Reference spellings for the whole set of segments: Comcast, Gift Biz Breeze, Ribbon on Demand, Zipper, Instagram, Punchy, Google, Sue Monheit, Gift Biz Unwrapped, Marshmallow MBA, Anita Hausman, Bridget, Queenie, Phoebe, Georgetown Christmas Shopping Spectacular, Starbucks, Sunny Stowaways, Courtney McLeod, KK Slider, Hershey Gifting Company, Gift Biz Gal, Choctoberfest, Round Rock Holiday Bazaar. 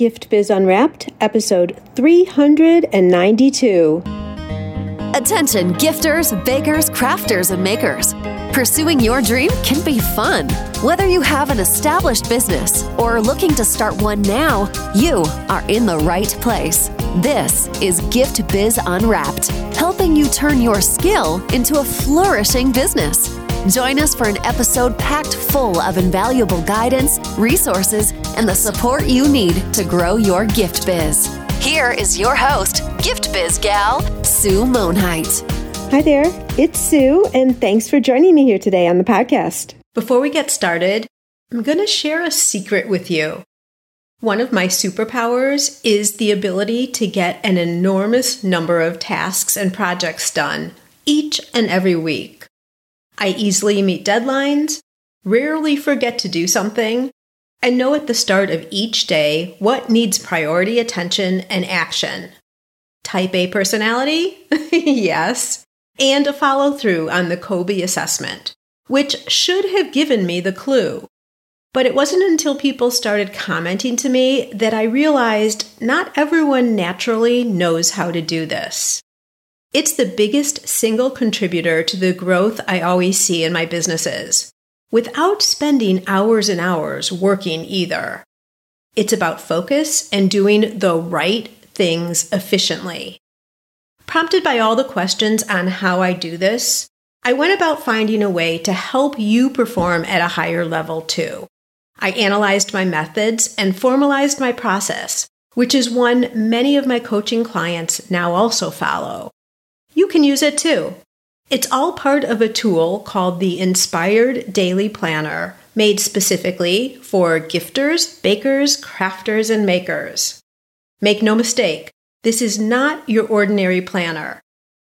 Gift Biz Unwrapped, episode 392. Attention gifters, bakers, crafters, and makers. Pursuing your dream can be fun. Whether you have an established business or are looking to start one now, you are in the right place. This is Gift Biz Unwrapped, helping you turn your skill into a flourishing business. Join us for an episode packed full of invaluable guidance, resources, and the support you need to grow your gift biz. Here is your host, Gift Biz Gal, Sue Monheit. Hi there, it's Sue, and thanks for joining me here today on the podcast. Before we get started, I'm going to share a secret with you. One of my superpowers is the ability to get an enormous number of tasks and projects done each and every week. I easily meet deadlines, rarely forget to do something, and know at the start of each day what needs priority attention and action. Type A personality? Yes. And a follow-through on the Kobe assessment, which should have given me the clue. But it wasn't until people started commenting to me that I realized not everyone naturally knows how to do this. It's the biggest single contributor to the growth I always see in my businesses, without spending hours and hours working either. It's about focus and doing the right things efficiently. Prompted by all the questions on how I do this, I went about finding a way to help you perform at a higher level too. I analyzed my methods and formalized my process, which is one many of my coaching clients now also follow. You can use it too. It's all part of a tool called the Inspired Daily Planner, made specifically for gifters, bakers, crafters, and makers. Make no mistake, this is not your ordinary planner.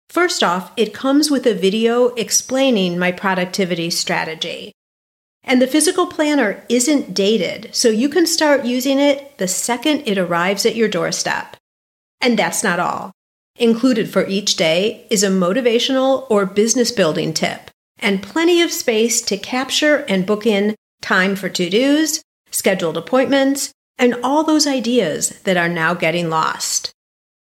First off, it comes with a video explaining my productivity strategy. And the physical planner isn't dated, so you can start using it the second it arrives at your doorstep. And that's not all. Included for each day is a motivational or business building tip and plenty of space to capture and book in time for to-dos, scheduled appointments, and all those ideas that are now getting lost.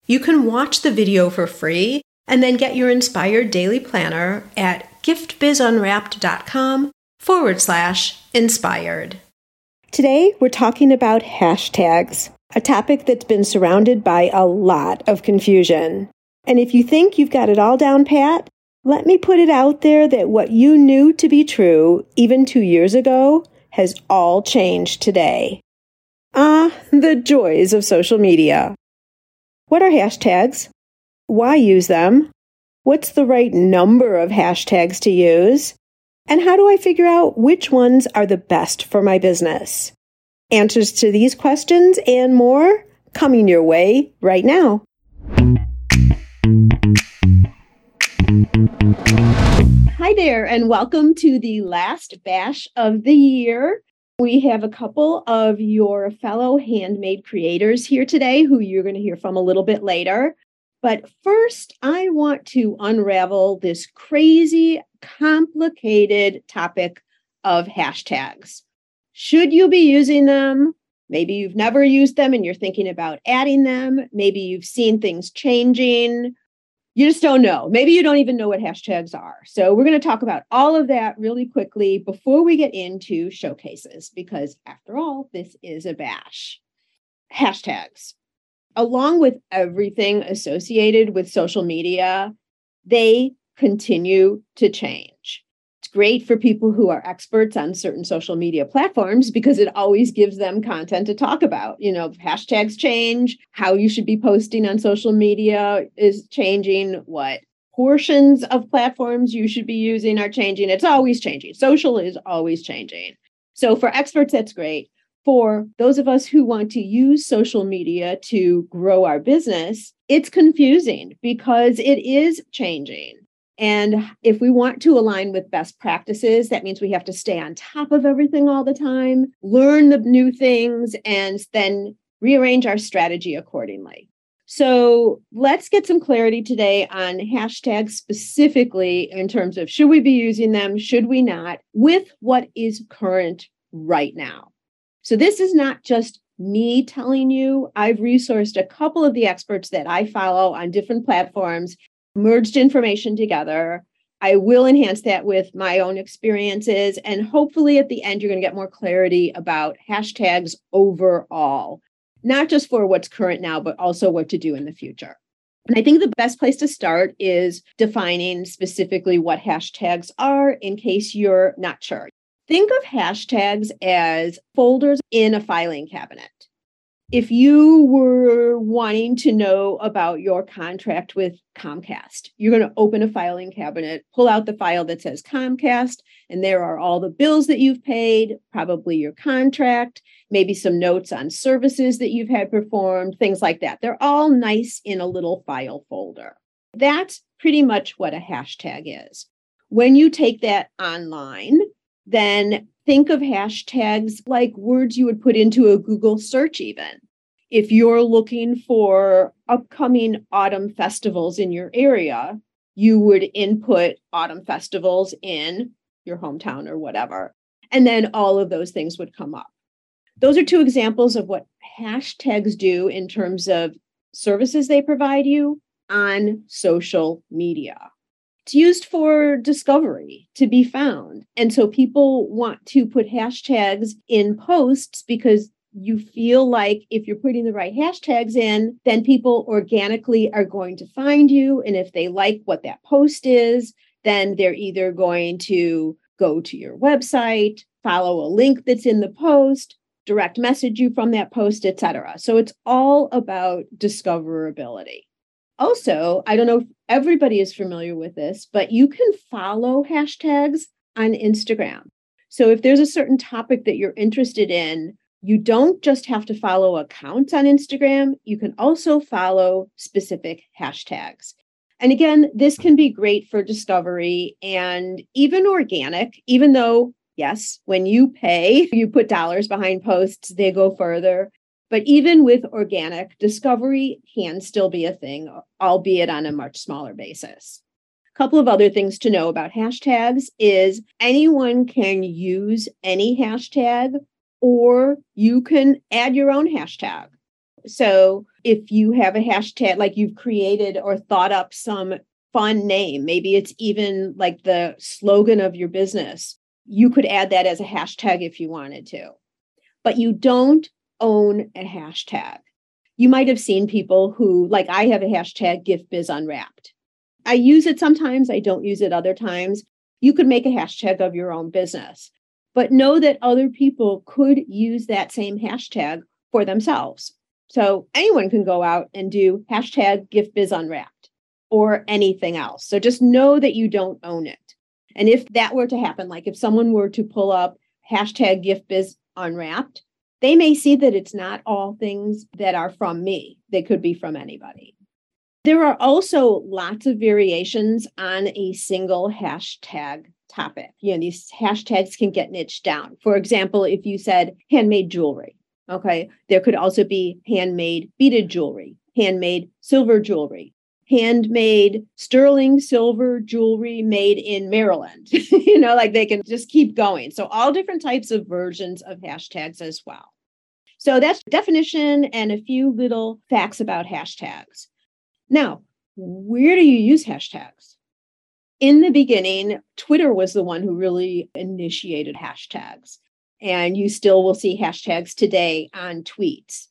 You can watch the video for free and then get your Inspired Daily Planner at giftbizunwrapped.com/inspired. Today, we're talking about hashtags, a topic that's been surrounded by a lot of confusion. And if you think you've got it all down pat, let me put it out there that what you knew to be true even 2 years ago has all changed today. The joys of social media. What are hashtags? Why use them? What's the right number of hashtags to use? And how do I figure out which ones are the best for my business? Answers to these questions and more coming your way right now. Hi there, and welcome to the last bash of the year. We have a couple of your fellow handmade creators here today who you're going to hear from a little bit later. But first, I want to unravel this crazy, complicated topic of hashtags. Should you be using them? Maybe you've never used them and you're thinking about adding them. Maybe you've seen things changing. You just don't know. Maybe you don't even know what hashtags are. So we're going to talk about all of that really quickly before we get into showcases, because after all, this is a bash. Hashtags, along with everything associated with social media, they continue to change. Great for people who are experts on certain social media platforms because it always gives them content to talk about. You know, hashtags change, how you should be posting on social media is changing, what portions of platforms you should be using are changing. It's always changing. Social is always changing. So for experts, that's great. For those of us who want to use social media to grow our business, it's confusing because it is changing. And if we want to align with best practices, that means we have to stay on top of everything all the time, learn the new things, and then rearrange our strategy accordingly. So let's get some clarity today on hashtags specifically in terms of should we be using them, should we not, with what is current right now. So this is not just me telling you, I've resourced a couple of the experts that I follow on different platforms, merged information together. I will enhance that with my own experiences. And hopefully at the end, you're going to get more clarity about hashtags overall, not just for what's current now, but also what to do in the future. And I think the best place to start is defining specifically what hashtags are in case you're not sure. Think of hashtags as folders in a filing cabinet. If you were wanting to know about your contract with Comcast, you're going to open a filing cabinet, pull out the file that says Comcast, and there are all the bills that you've paid, probably your contract, maybe some notes on services that you've had performed, things like that. They're all nice in a little file folder. That's pretty much what a hashtag is. When you take that online, then think of hashtags like words you would put into a Google search even. If you're looking for upcoming autumn festivals in your area, you would input autumn festivals in your hometown or whatever. And then all of those things would come up. Those are two examples of what hashtags do in terms of services they provide you on social media. It's used for discovery, to be found. And so people want to put hashtags in posts because you feel like if you're putting the right hashtags in, then people organically are going to find you. And if they like what that post is, then they're either going to go to your website, follow a link that's in the post, direct message you from that post, etc. So it's all about discoverability. Also, I don't know if everybody is familiar with this, but you can follow hashtags on Instagram. So if there's a certain topic that you're interested in, you don't just have to follow accounts on Instagram. You can also follow specific hashtags. And again, this can be great for discovery and even organic, even though, yes, when you pay, you put dollars behind posts, they go further. But even with organic, discovery can still be a thing, albeit on a much smaller basis. A couple of other things to know about hashtags is anyone can use any hashtag, or you can add your own hashtag. So if you have a hashtag, like you've created or thought up some fun name, maybe it's even like the slogan of your business, you could add that as a hashtag if you wanted to. But you don't own a hashtag. You might have seen people who, like I have a hashtag, Gift Biz Unwrapped. I use it sometimes. I don't use it other times. You could make a hashtag of your own business, but know that other people could use that same hashtag for themselves. So anyone can go out and do hashtag Gift Biz Unwrapped or anything else. So just know that you don't own it. And if that were to happen, like if someone were to pull up hashtag Gift Biz Unwrapped, they may see that it's not all things that are from me. They could be from anybody. There are also lots of variations on a single hashtag topic. You know, these hashtags can get niched down. For example, if you said handmade jewelry, okay, there could also be handmade beaded jewelry, handmade silver jewelry, handmade sterling silver jewelry made in Maryland. You know, like they can just keep going. So all different types of versions of hashtags as well. So that's the definition and a few little facts about hashtags. Now, where do you use hashtags? In the beginning, Twitter was the one who really initiated hashtags. And you still will see hashtags today on tweets.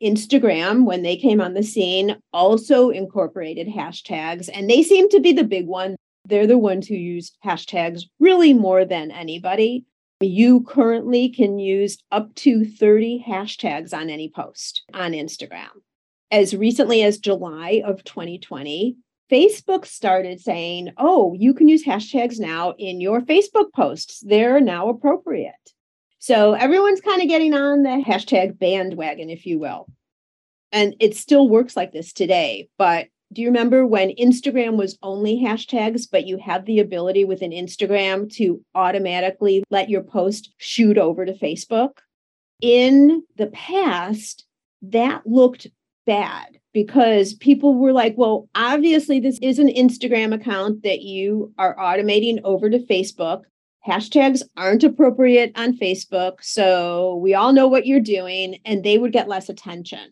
Instagram, when they came on the scene, also incorporated hashtags, and they seem to be the big one. They're the ones who use hashtags really more than anybody. You currently can use up to 30 hashtags on any post on Instagram. As recently as July of 2020, Facebook started saying, oh, you can use hashtags now in your Facebook posts. They're now appropriate. So everyone's kind of getting on the hashtag bandwagon, if you will. And it still works like this today. But do you remember when Instagram was only hashtags, but you had the ability within Instagram to automatically let your post shoot over to Facebook? In the past, that looked bad because people were like, well, obviously this is an Instagram account that you are automating over to Facebook. hashtags aren't appropriate on Facebook, so we all know what you're doing, and they would get less attention.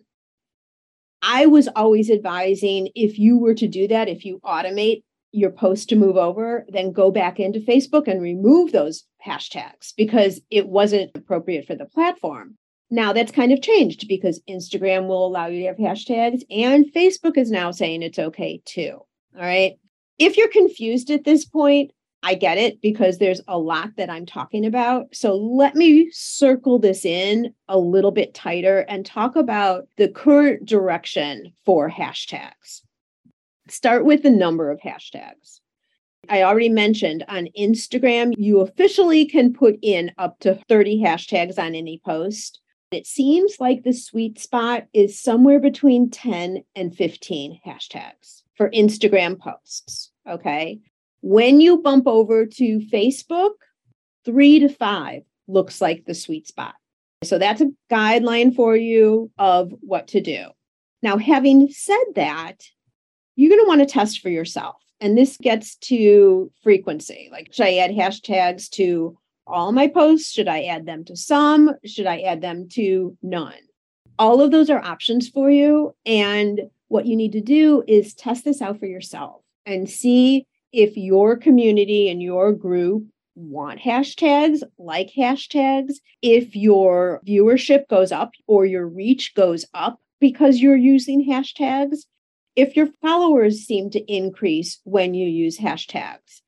I was always advising, if you were to do that, if you automate your post to move over, then go back into Facebook and remove those hashtags because it wasn't appropriate for the platform. Now that's kind of changed because Instagram will allow you to have hashtags and Facebook is now saying it's okay too. All right. If you're confused at this point, I get it because there's a lot that I'm talking about. So let me circle this in a little bit tighter and talk about the current direction for hashtags. Start with the number of hashtags. I already mentioned on Instagram, you officially can put in up to 30 hashtags on any post. It seems like the sweet spot is somewhere between 10 and 15 hashtags for Instagram posts, okay? When you bump over to Facebook, 3 to 5 looks like the sweet spot. So that's a guideline for you of what to do. Now, having said that, you're going to want to test for yourself. And this gets to frequency. Like, should I add hashtags to all my posts? Should I add them to some? Should I add them to none? All of those are options for you. And what you need to do is test this out for yourself and see if your community and your group want hashtags, like hashtags, if your viewership goes up or your reach goes up because you're using hashtags, if your followers seem to increase when you use hashtags.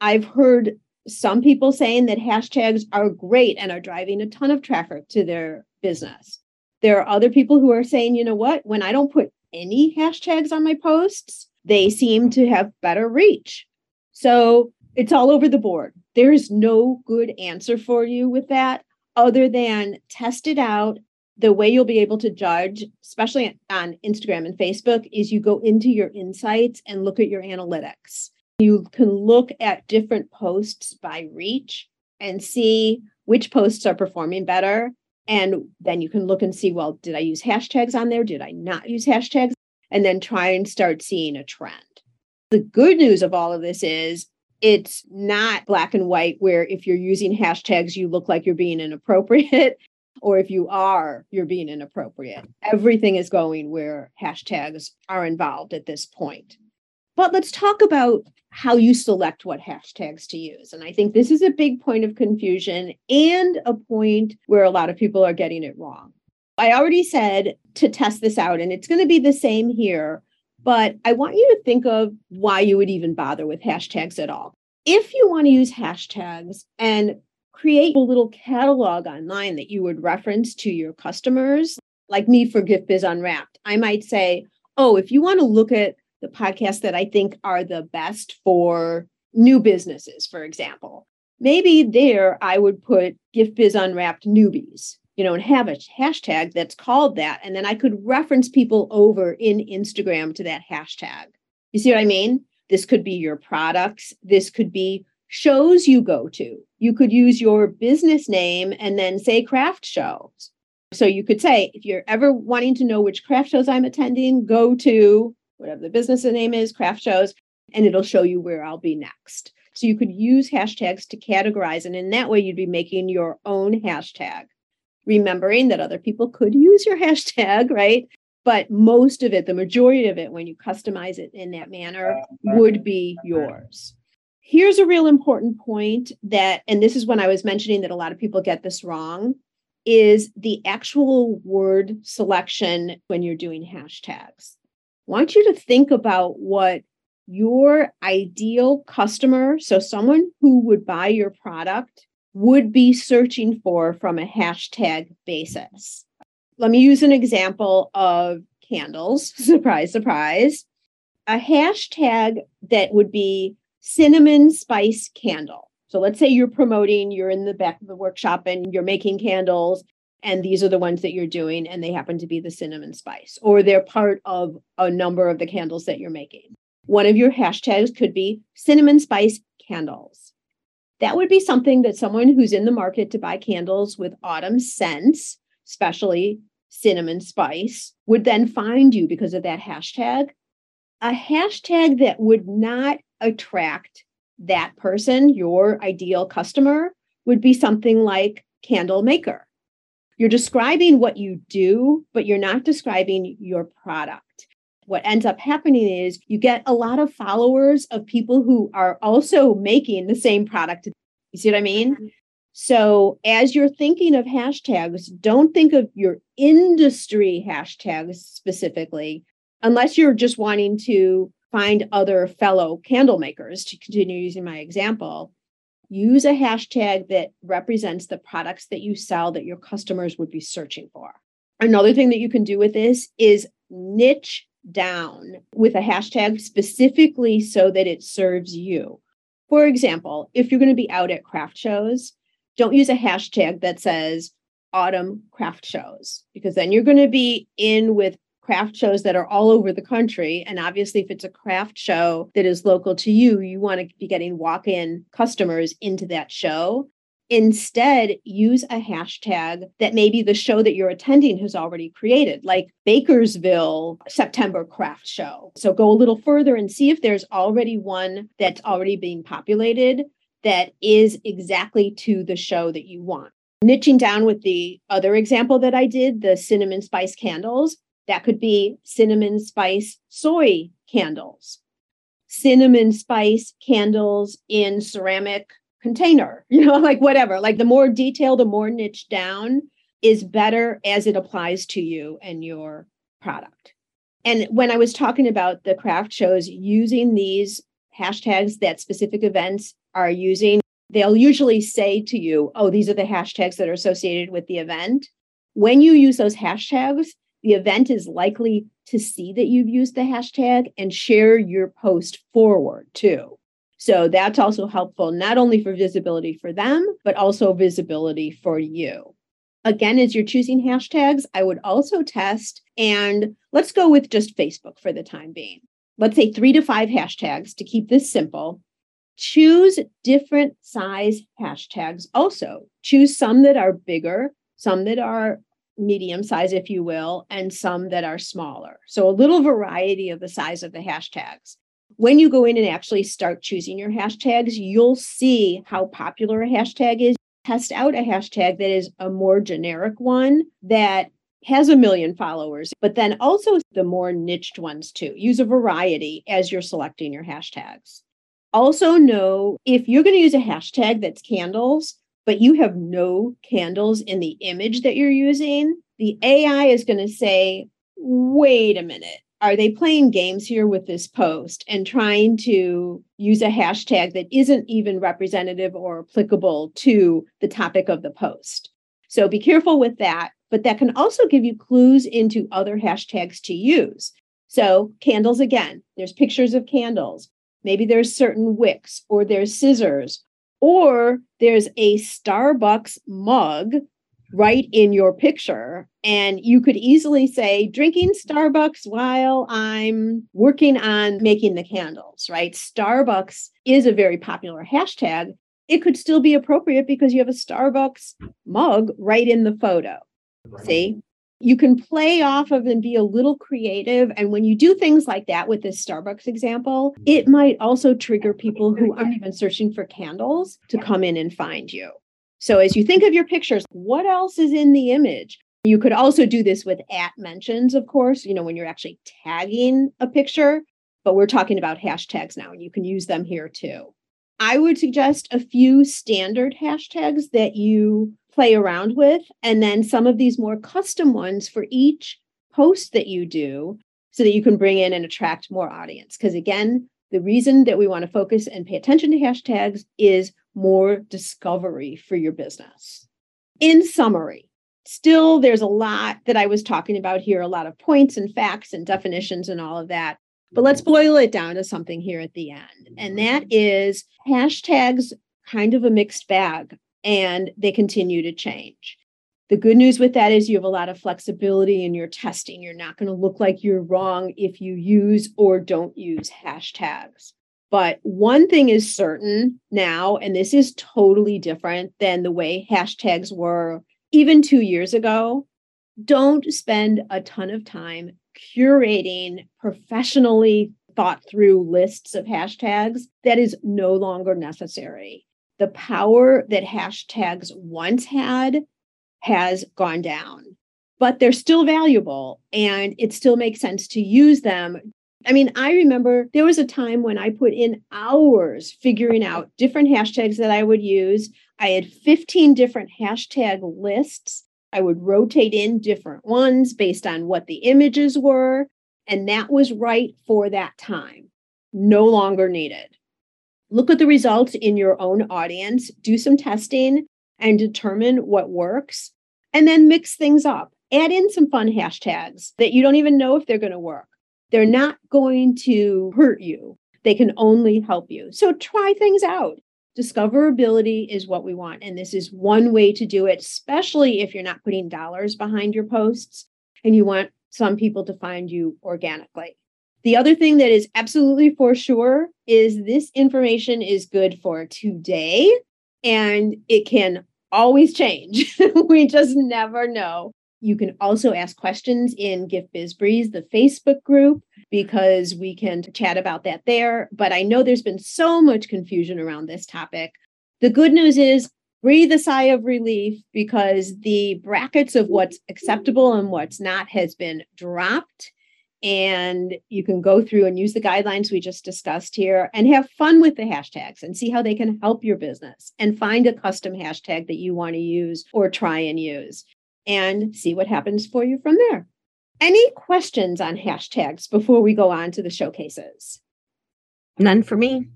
I've heard some people saying that hashtags are great and are driving a ton of traffic to their business. There are other people who are saying, you know what, when I don't put any hashtags on my posts, they seem to have better reach. So it's all over the board. There is no good answer for you with that other than test it out. The way you'll be able to judge, especially on Instagram and Facebook, is you go into your insights and look at your analytics. You can look at different posts by reach and see which posts are performing better. And then you can look and see, well, did I use hashtags on there? Did I not use hashtags? And then try and start seeing a trend. The good news of all of this is it's not black and white where if you're using hashtags, you look like you're being inappropriate. Or if you are, you're being inappropriate. Everything is going where hashtags are involved at this point. But let's talk about how you select what hashtags to use. And I think this is a big point of confusion and a point where a lot of people are getting it wrong. I already said to test this out, and it's going to be the same here, but I want you to think of why you would even bother with hashtags at all. If you want to use hashtags and create a little catalog online that you would reference to your customers. Like me for Gift Biz Unwrapped, I might say, oh, if you want to look at the podcasts that I think are the best for new businesses, for example, maybe there I would put Gift Biz Unwrapped newbies, you know, and have a hashtag that's called that. And then I could reference people over in Instagram to that hashtag. You see what I mean? This could be your products. This could be shows you go to. You could use your business name and then say craft shows. So you could say, if you're ever wanting to know which craft shows I'm attending, go to whatever the business name is, craft shows, and it'll show you where I'll be next. So you could use hashtags to categorize. And in that way, you'd be making your own hashtag, remembering that other people could use your hashtag, right? But most of it, the majority of it, when you customize it in that manner, would be yours. Here's a real important point that, and this is when I was mentioning that a lot of people get this wrong, is the actual word selection when you're doing hashtags. I want you to think about what your ideal customer, so someone who would buy your product, would be searching for from a hashtag basis. Let me use an example of candles. Surprise, surprise. A hashtag that would be cinnamon spice candle. So let's say you're promoting, you're in the back of the workshop and you're making candles, and these are the ones that you're doing, and they happen to be the cinnamon spice, or they're part of a number of the candles that you're making. One of your hashtags could be cinnamon spice candles. That would be something that someone who's in the market to buy candles with autumn scents, especially cinnamon spice, would then find you because of that hashtag. A hashtag that would not attract that person, your ideal customer, would be something like candle maker. You're describing what you do, but you're not describing your product. What ends up happening is you get a lot of followers of people who are also making the same product. You see what I mean? So as you're thinking of hashtags, don't think of your industry hashtags specifically, unless you're just wanting to find other fellow candle makers, to continue using my example. Use a hashtag that represents the products that you sell that your customers would be searching for. Another thing that you can do with this is niche down with a hashtag specifically so that it serves you. For example, if you're going to be out at craft shows, don't use a hashtag that says autumn craft shows, because then you're going to be in with craft shows that are all over the country. And obviously, if it's a craft show that is local to you, you want to be getting walk-in customers into that show. Instead, use a hashtag that maybe the show that you're attending has already created, like Bakersville September Craft Show. So go a little further and see if there's already one that's already being populated that is exactly to the show that you want. Niching down with the other example that I did, the cinnamon spice candles. That could be cinnamon spice soy candles, cinnamon spice candles in ceramic container, like whatever. Like the more detailed, the more niche down is better as it applies to you and your product. And when I was talking about the craft shows, using these hashtags that specific events are using, they'll usually say to you, oh, these are the hashtags that are associated with the event. When you use those hashtags, the event is likely to see that you've used the hashtag and share your post forward too. So that's also helpful, not only for visibility for them, but also visibility for you. Again, as you're choosing hashtags, I would also test, and let's go with just Facebook for the time being. Let's say 3 to 5 hashtags to keep this simple. Choose different size hashtags also. Choose some that are bigger, some that are medium size, if you will, and some that are smaller. So a little variety of the size of the hashtags. When you go in and actually start choosing your hashtags, you'll see how popular a hashtag is. Test out a hashtag that is a more generic one that has a million followers, but then also the more niched ones too. Use a variety as you're selecting your hashtags. Also know if you're going to use a hashtag that's candles, but you have no candles in the image that you're using, the AI is going to say, wait a minute, are they playing games here with this post and trying to use a hashtag that isn't even representative or applicable to the topic of the post? So be careful with that, but that can also give you clues into other hashtags to use. So candles again, there's pictures of candles. Maybe there's certain wicks or there's scissors. Or there's a Starbucks mug right in your picture, and you could easily say, drinking Starbucks while I'm working on making the candles, right? Starbucks is a very popular hashtag. It could still be appropriate because you have a Starbucks mug right in the photo. Right. See? You can play off of and be a little creative. And when you do things like that with this Starbucks example, it might also trigger people who aren't even searching for candles to come in and find you. So as you think of your pictures, what else is in the image? You could also do this with @mentions, of course, when you're actually tagging a picture, but we're talking about hashtags now, and you can use them here too. I would suggest a few standard hashtags that you play around with, and then some of these more custom ones for each post that you do so that you can bring in and attract more audience. Because again, the reason that we want to focus and pay attention to hashtags is more discovery for your business. In summary, still there's a lot that I was talking about here, a lot of points and facts and definitions and all of that. But let's boil it down to something here at the end. And that is hashtags, kind of a mixed bag, and they continue to change. The good news with that is you have a lot of flexibility in your testing. You're not going to look like you're wrong if you use or don't use hashtags. But one thing is certain now, and this is totally different than the way hashtags were even 2 years ago. Don't spend a ton of time curating professionally thought through lists of hashtags. That is no longer necessary. The power that hashtags once had has gone down, but they're still valuable and it still makes sense to use them. I mean, I remember there was a time when I put in hours figuring out different hashtags that I would use. I had 15 different hashtag lists. I would rotate in different ones based on what the images were. And that was right for that time. No longer needed. Look at the results in your own audience, do some testing and determine what works, and then mix things up. Add in some fun hashtags that you don't even know if they're going to work. They're not going to hurt you. They can only help you. So try things out. Discoverability is what we want. And this is one way to do it, especially if you're not putting dollars behind your posts and you want some people to find you organically. The other thing that is absolutely for sure is this information is good for today and it can always change. We just never know. You can also ask questions in Gift Biz Breeze, the Facebook group, because we can chat about that there. But I know there's been so much confusion around this topic. The good news is breathe a sigh of relief because the brackets of what's acceptable and what's not has been dropped. And you can go through and use the guidelines we just discussed here and have fun with the hashtags and see how they can help your business and find a custom hashtag that you want to use or try and use, and see what happens for you from there. Any questions on hashtags before we go on to the showcases? None for me.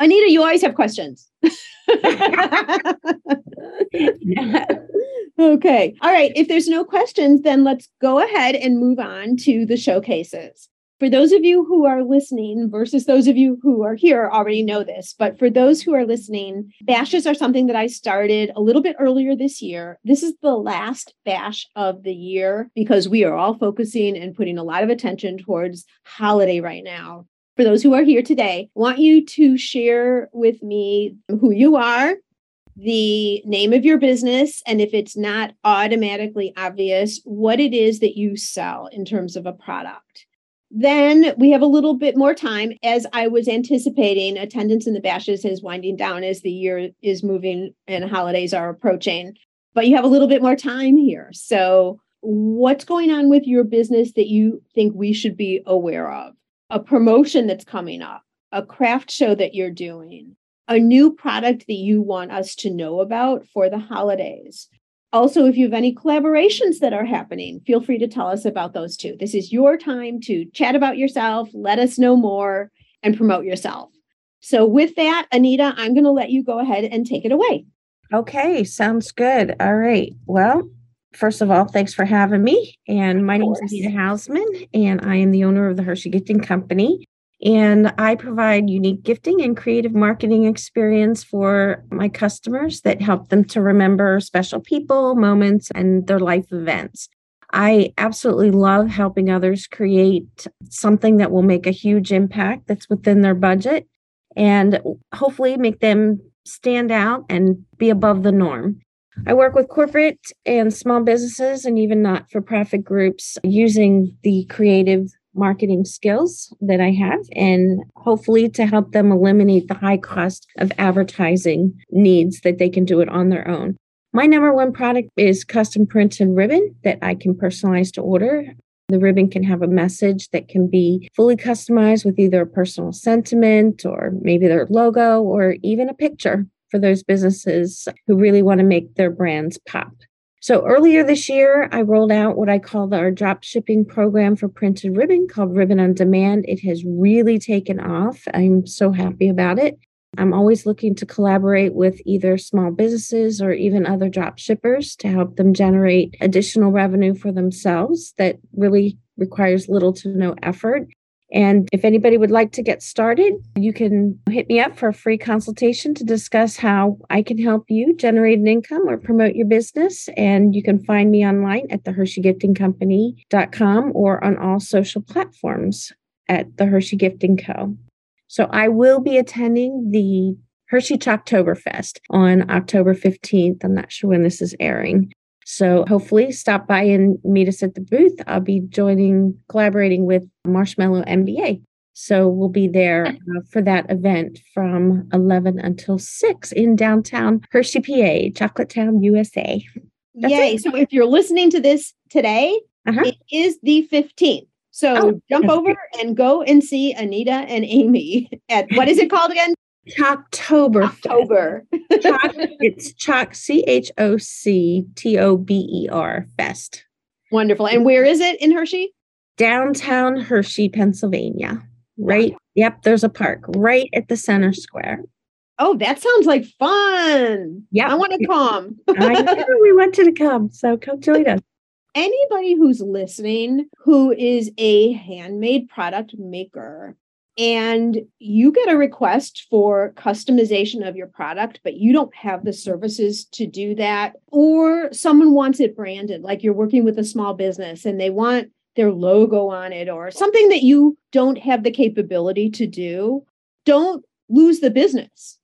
Anita, you always have questions. Yeah. Okay. All right. If there's no questions, then let's go ahead and move on to the showcases. For those of you who are listening versus those of you who are here already know this, but for those who are listening, bashes are something that I started a little bit earlier this year. This is the last bash of the year because we are all focusing and putting a lot of attention towards holiday right now. For those who are here today, I want you to share with me who you are, the name of your business, and if it's not automatically obvious, what it is that you sell in terms of a product. Then we have a little bit more time. As I was anticipating, attendance in the bashes is winding down as the year is moving and holidays are approaching. But you have a little bit more time here. So what's going on with your business that you think we should be aware of? A promotion that's coming up, a craft show that you're doing, a new product that you want us to know about for the holidays. Also, if you have any collaborations that are happening, feel free to tell us about those too. This is your time to chat about yourself, let us know more, and promote yourself. So with that, Anita, I'm going to let you go ahead and take it away. Okay, sounds good. All right. Well, first of all, thanks for having me. And my name is Anita Hausman, and I am the owner of the Hershey Gifting Company. And I provide unique gifting and creative marketing experience for my customers that help them to remember special people, moments, and their life events. I absolutely love helping others create something that will make a huge impact that's within their budget and hopefully make them stand out and be above the norm. I work with corporate and small businesses and even not-for-profit groups using the creative marketing skills that I have, and hopefully to help them eliminate the high cost of advertising needs that they can do it on their own. My number one product is custom printed ribbon that I can personalize to order. The ribbon can have a message that can be fully customized with either a personal sentiment or maybe their logo or even a picture for those businesses who really want to make their brands pop. So earlier this year, I rolled out what I call our drop shipping program for printed ribbon called Ribbon on Demand. It has really taken off. I'm so happy about it. I'm always looking to collaborate with either small businesses or even other drop shippers to help them generate additional revenue for themselves that really requires little to no effort. And if anybody would like to get started, you can hit me up for a free consultation to discuss how I can help you generate an income or promote your business. And you can find me online at thehersheyGiftingCompany.com or on all social platforms at the Hershey Gifting Co. So I will be attending the Hershey Choctoberfest on October 15th. I'm not sure when this is airing. So hopefully stop by and meet us at the booth. I'll be collaborating with Marshmallow MBA. So we'll be there for that event from 11 until 6 in downtown Hershey, PA, Chocolate Town, USA. That's Yay. It. So if you're listening to this today, it is the 15th. So jump over and go and see Anita and Amy at, what is it called again? Choctober. It's Choc, Choctober Fest. Wonderful. And where is it in Hershey? Downtown Hershey, Pennsylvania. Right. Yep. There's a park right at the center square. Oh, that sounds like fun. Yeah. I want to come. I know we want you to come. So come join us. Anybody who's listening who is a handmade product maker and you get a request for customization of your product, but you don't have the services to do that, or someone wants it branded, like you're working with a small business and they want their logo on it or something that you don't have the capability to do, don't lose the business.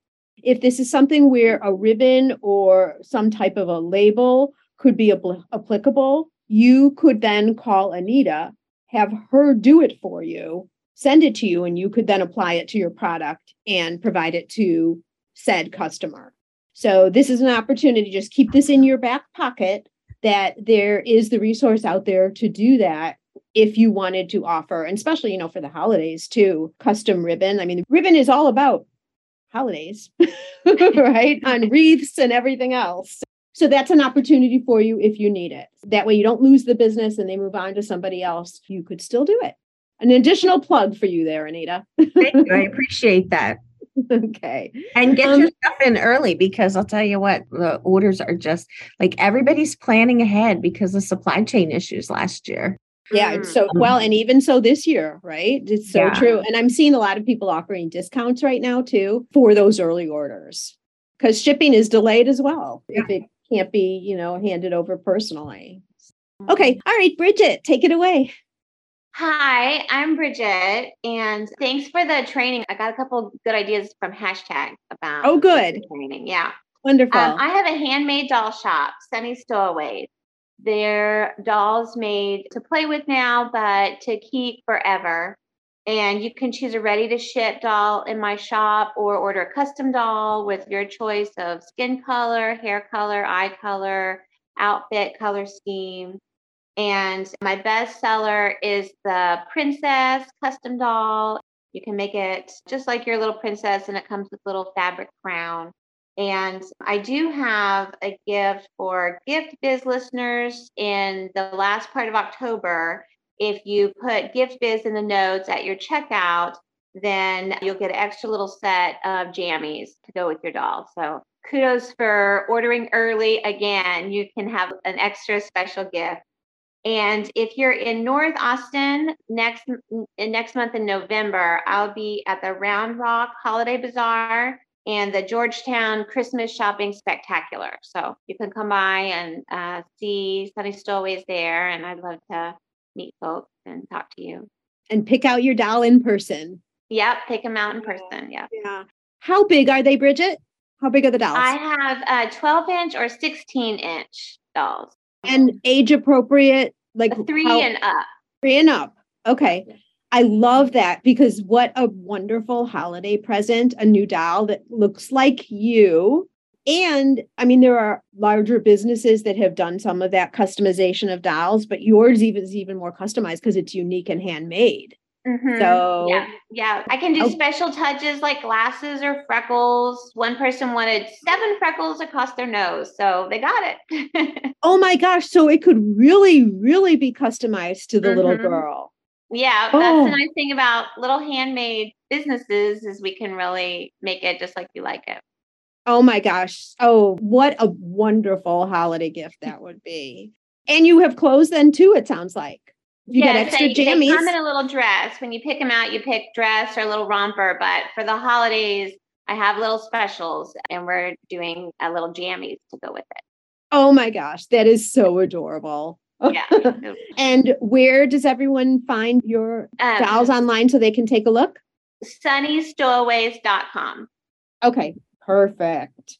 If this is something where a ribbon or some type of a label could be applicable, you could then call Anita, have her do it for you, send it to you, and you could then apply it to your product and provide it to said customer. So this is an opportunity. Just keep this in your back pocket that there is the resource out there to do that if you wanted to offer, and especially, you know, for the holidays too, custom ribbon. I mean, ribbon is all about holidays, right? On wreaths and everything else. So that's an opportunity for you if you need it. That way you don't lose the business and they move on to somebody else. You could still do it. An additional plug for you there, Anita. Thank you. I appreciate that. Okay. And get your stuff in early, because I'll tell you what, the orders are just like, everybody's planning ahead because of supply chain issues last year. Yeah. So, well, and even so this year, right? It's so true. And I'm seeing a lot of people offering discounts right now too for those early orders, because shipping is delayed as well. Yeah. If it can't be, you know, handed over personally. Okay. All right, Bridget, take it away. Hi, I'm Bridget, and thanks for the training. I got a couple good ideas from hashtag about training. Yeah. Wonderful. I have a handmade doll shop, Sunny Stowaways. They're dolls made to play with now, but to keep forever. And you can choose a ready-to-ship doll in my shop or order a custom doll with your choice of skin color, hair color, eye color, outfit, color scheme. And my best seller is the princess custom doll. You can make it just like your little princess, and it comes with little fabric crown. And I do have a gift for Gift Biz listeners in the last part of October. If you put Gift Biz in the notes at your checkout, then you'll get an extra little set of jammies to go with your doll. So kudos for ordering early. Again, you can have an extra special gift. And if you're in North Austin next month in November, I'll be at the Round Rock Holiday Bazaar and the Georgetown Christmas Shopping Spectacular. So you can come by and see Sunny Stowaways there. And I'd love to meet folks and talk to you. And pick out your doll in person. Yep, pick them out in person. Yep. Yeah. How big are they, Bridget? How big are the dolls? I have 12-inch or 16-inch dolls. And age appropriate, like 3 and up. 3 and up. Okay. I love that, because what a wonderful holiday present, a new doll that looks like you. And I mean, there are larger businesses that have done some of that customization of dolls, but yours is even more customized because it's unique and handmade. Mm-hmm. So yeah. I can do special touches like glasses or freckles. One person wanted 7 freckles across their nose, so they got it. Oh my gosh. So it could really, really be customized to the little girl. Yeah. That's the nice thing about little handmade businesses, is we can really make it just like you like it. Oh my gosh. Oh, what a wonderful holiday gift that would be. And you have clothes then too, it sounds like. You get extra jammies. They come in a little dress. When you pick them out, you pick dress or a little romper. But for the holidays, I have little specials, and we're doing a little jammies to go with it. Oh my gosh, that is so adorable. Yeah. And where does everyone find your dolls online so they can take a look? SunnyStowaways.com. Okay, perfect.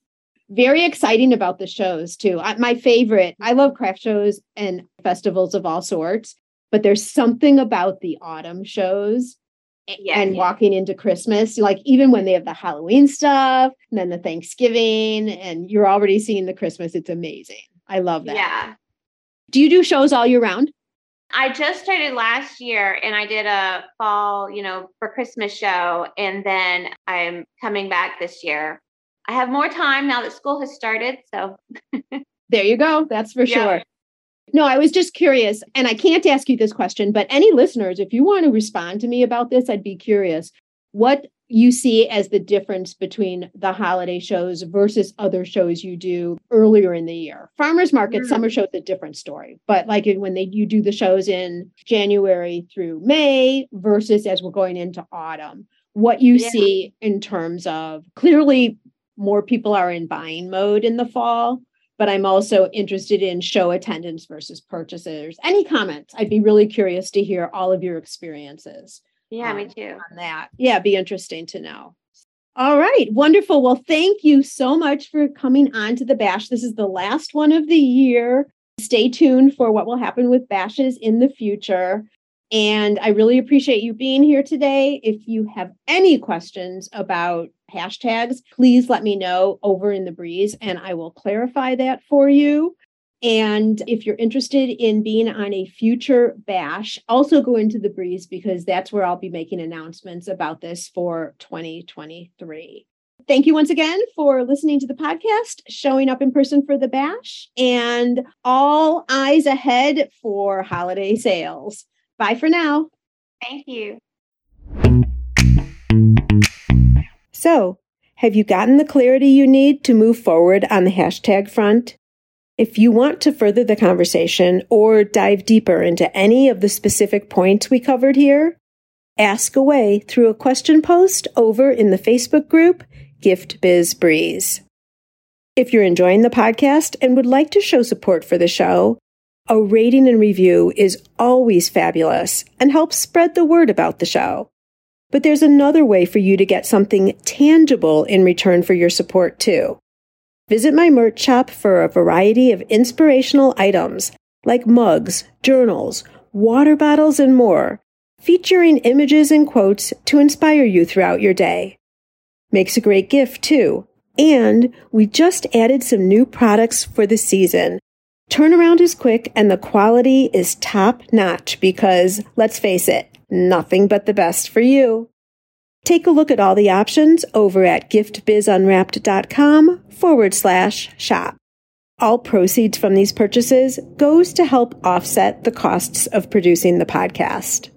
Very exciting about the shows too. My favorite, I love craft shows and festivals of all sorts. But there's something about the autumn shows and walking into Christmas, like even when they have the Halloween stuff and then the Thanksgiving and you're already seeing the Christmas, it's amazing. I love that. Yeah. Do you do shows all year round? I just started last year and I did a fall, for Christmas show. And then I'm coming back this year. I have more time now that school has started. So there you go. That's for sure. No, I was just curious, and I can't ask you this question, but any listeners, if you want to respond to me about this, I'd be curious what you see as the difference between the holiday shows versus other shows you do earlier in the year. Farmers market, summer show is a different story, but like when you do the shows in January through May versus as we're going into autumn, what you see in terms of clearly more people are in buying mode in the fall. But I'm also interested in show attendance versus purchasers. Any comments? I'd be really curious to hear all of your experiences. Yeah, me too. On that. Yeah, be interesting to know. All right. Wonderful. Well, thank you so much for coming on to the Bash. This is the last one of the year. Stay tuned for what will happen with Bashes in the future. And I really appreciate you being here today. If you have any questions about hashtags, please let me know over in the Breeze and I will clarify that for you. And if you're interested in being on a future Bash, also go into the Breeze because that's where I'll be making announcements about this for 2023. Thank you once again for listening to the podcast, showing up in person for the Bash, and all eyes ahead for holiday sales. Bye for now. Thank you. So, have you gotten the clarity you need to move forward on the hashtag front? If you want to further the conversation or dive deeper into any of the specific points we covered here, ask away through a question post over in the Facebook group, Gift Biz Breeze. If you're enjoying the podcast and would like to show support for the show, a rating and review is always fabulous and helps spread the word about the show. But there's another way for you to get something tangible in return for your support, too. Visit my merch shop for a variety of inspirational items like mugs, journals, water bottles, and more, featuring images and quotes to inspire you throughout your day. Makes a great gift, too. And we just added some new products for the season. Turnaround is quick and the quality is top-notch because, let's face it, nothing but the best for you. Take a look at all the options over at giftbizunwrapped.com/shop. All proceeds from these purchases goes to help offset the costs of producing the podcast.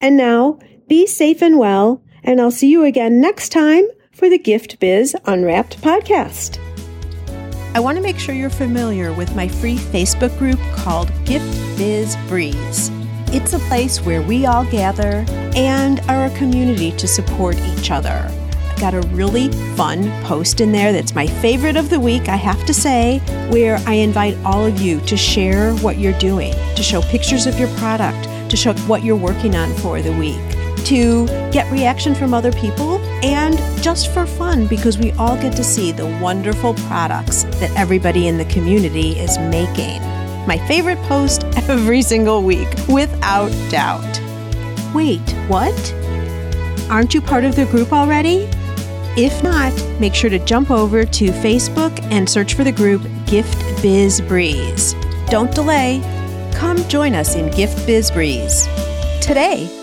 And now, be safe and well, and I'll see you again next time for the Gift Biz Unwrapped podcast. I want to make sure you're familiar with my free Facebook group called Gift Biz Breeze. It's a place where we all gather and are a community to support each other. I've got a really fun post in there that's my favorite of the week, I have to say, where I invite all of you to share what you're doing, to show pictures of your product, to show what you're working on for the week, to get reaction from other people, and just for fun because we all get to see the wonderful products that everybody in the community is making. My favorite post every single week, without doubt. Wait, what? Aren't you part of the group already? If not, make sure to jump over to Facebook and search for the group Gift Biz Breeze. Don't delay. Come join us in Gift Biz Breeze today.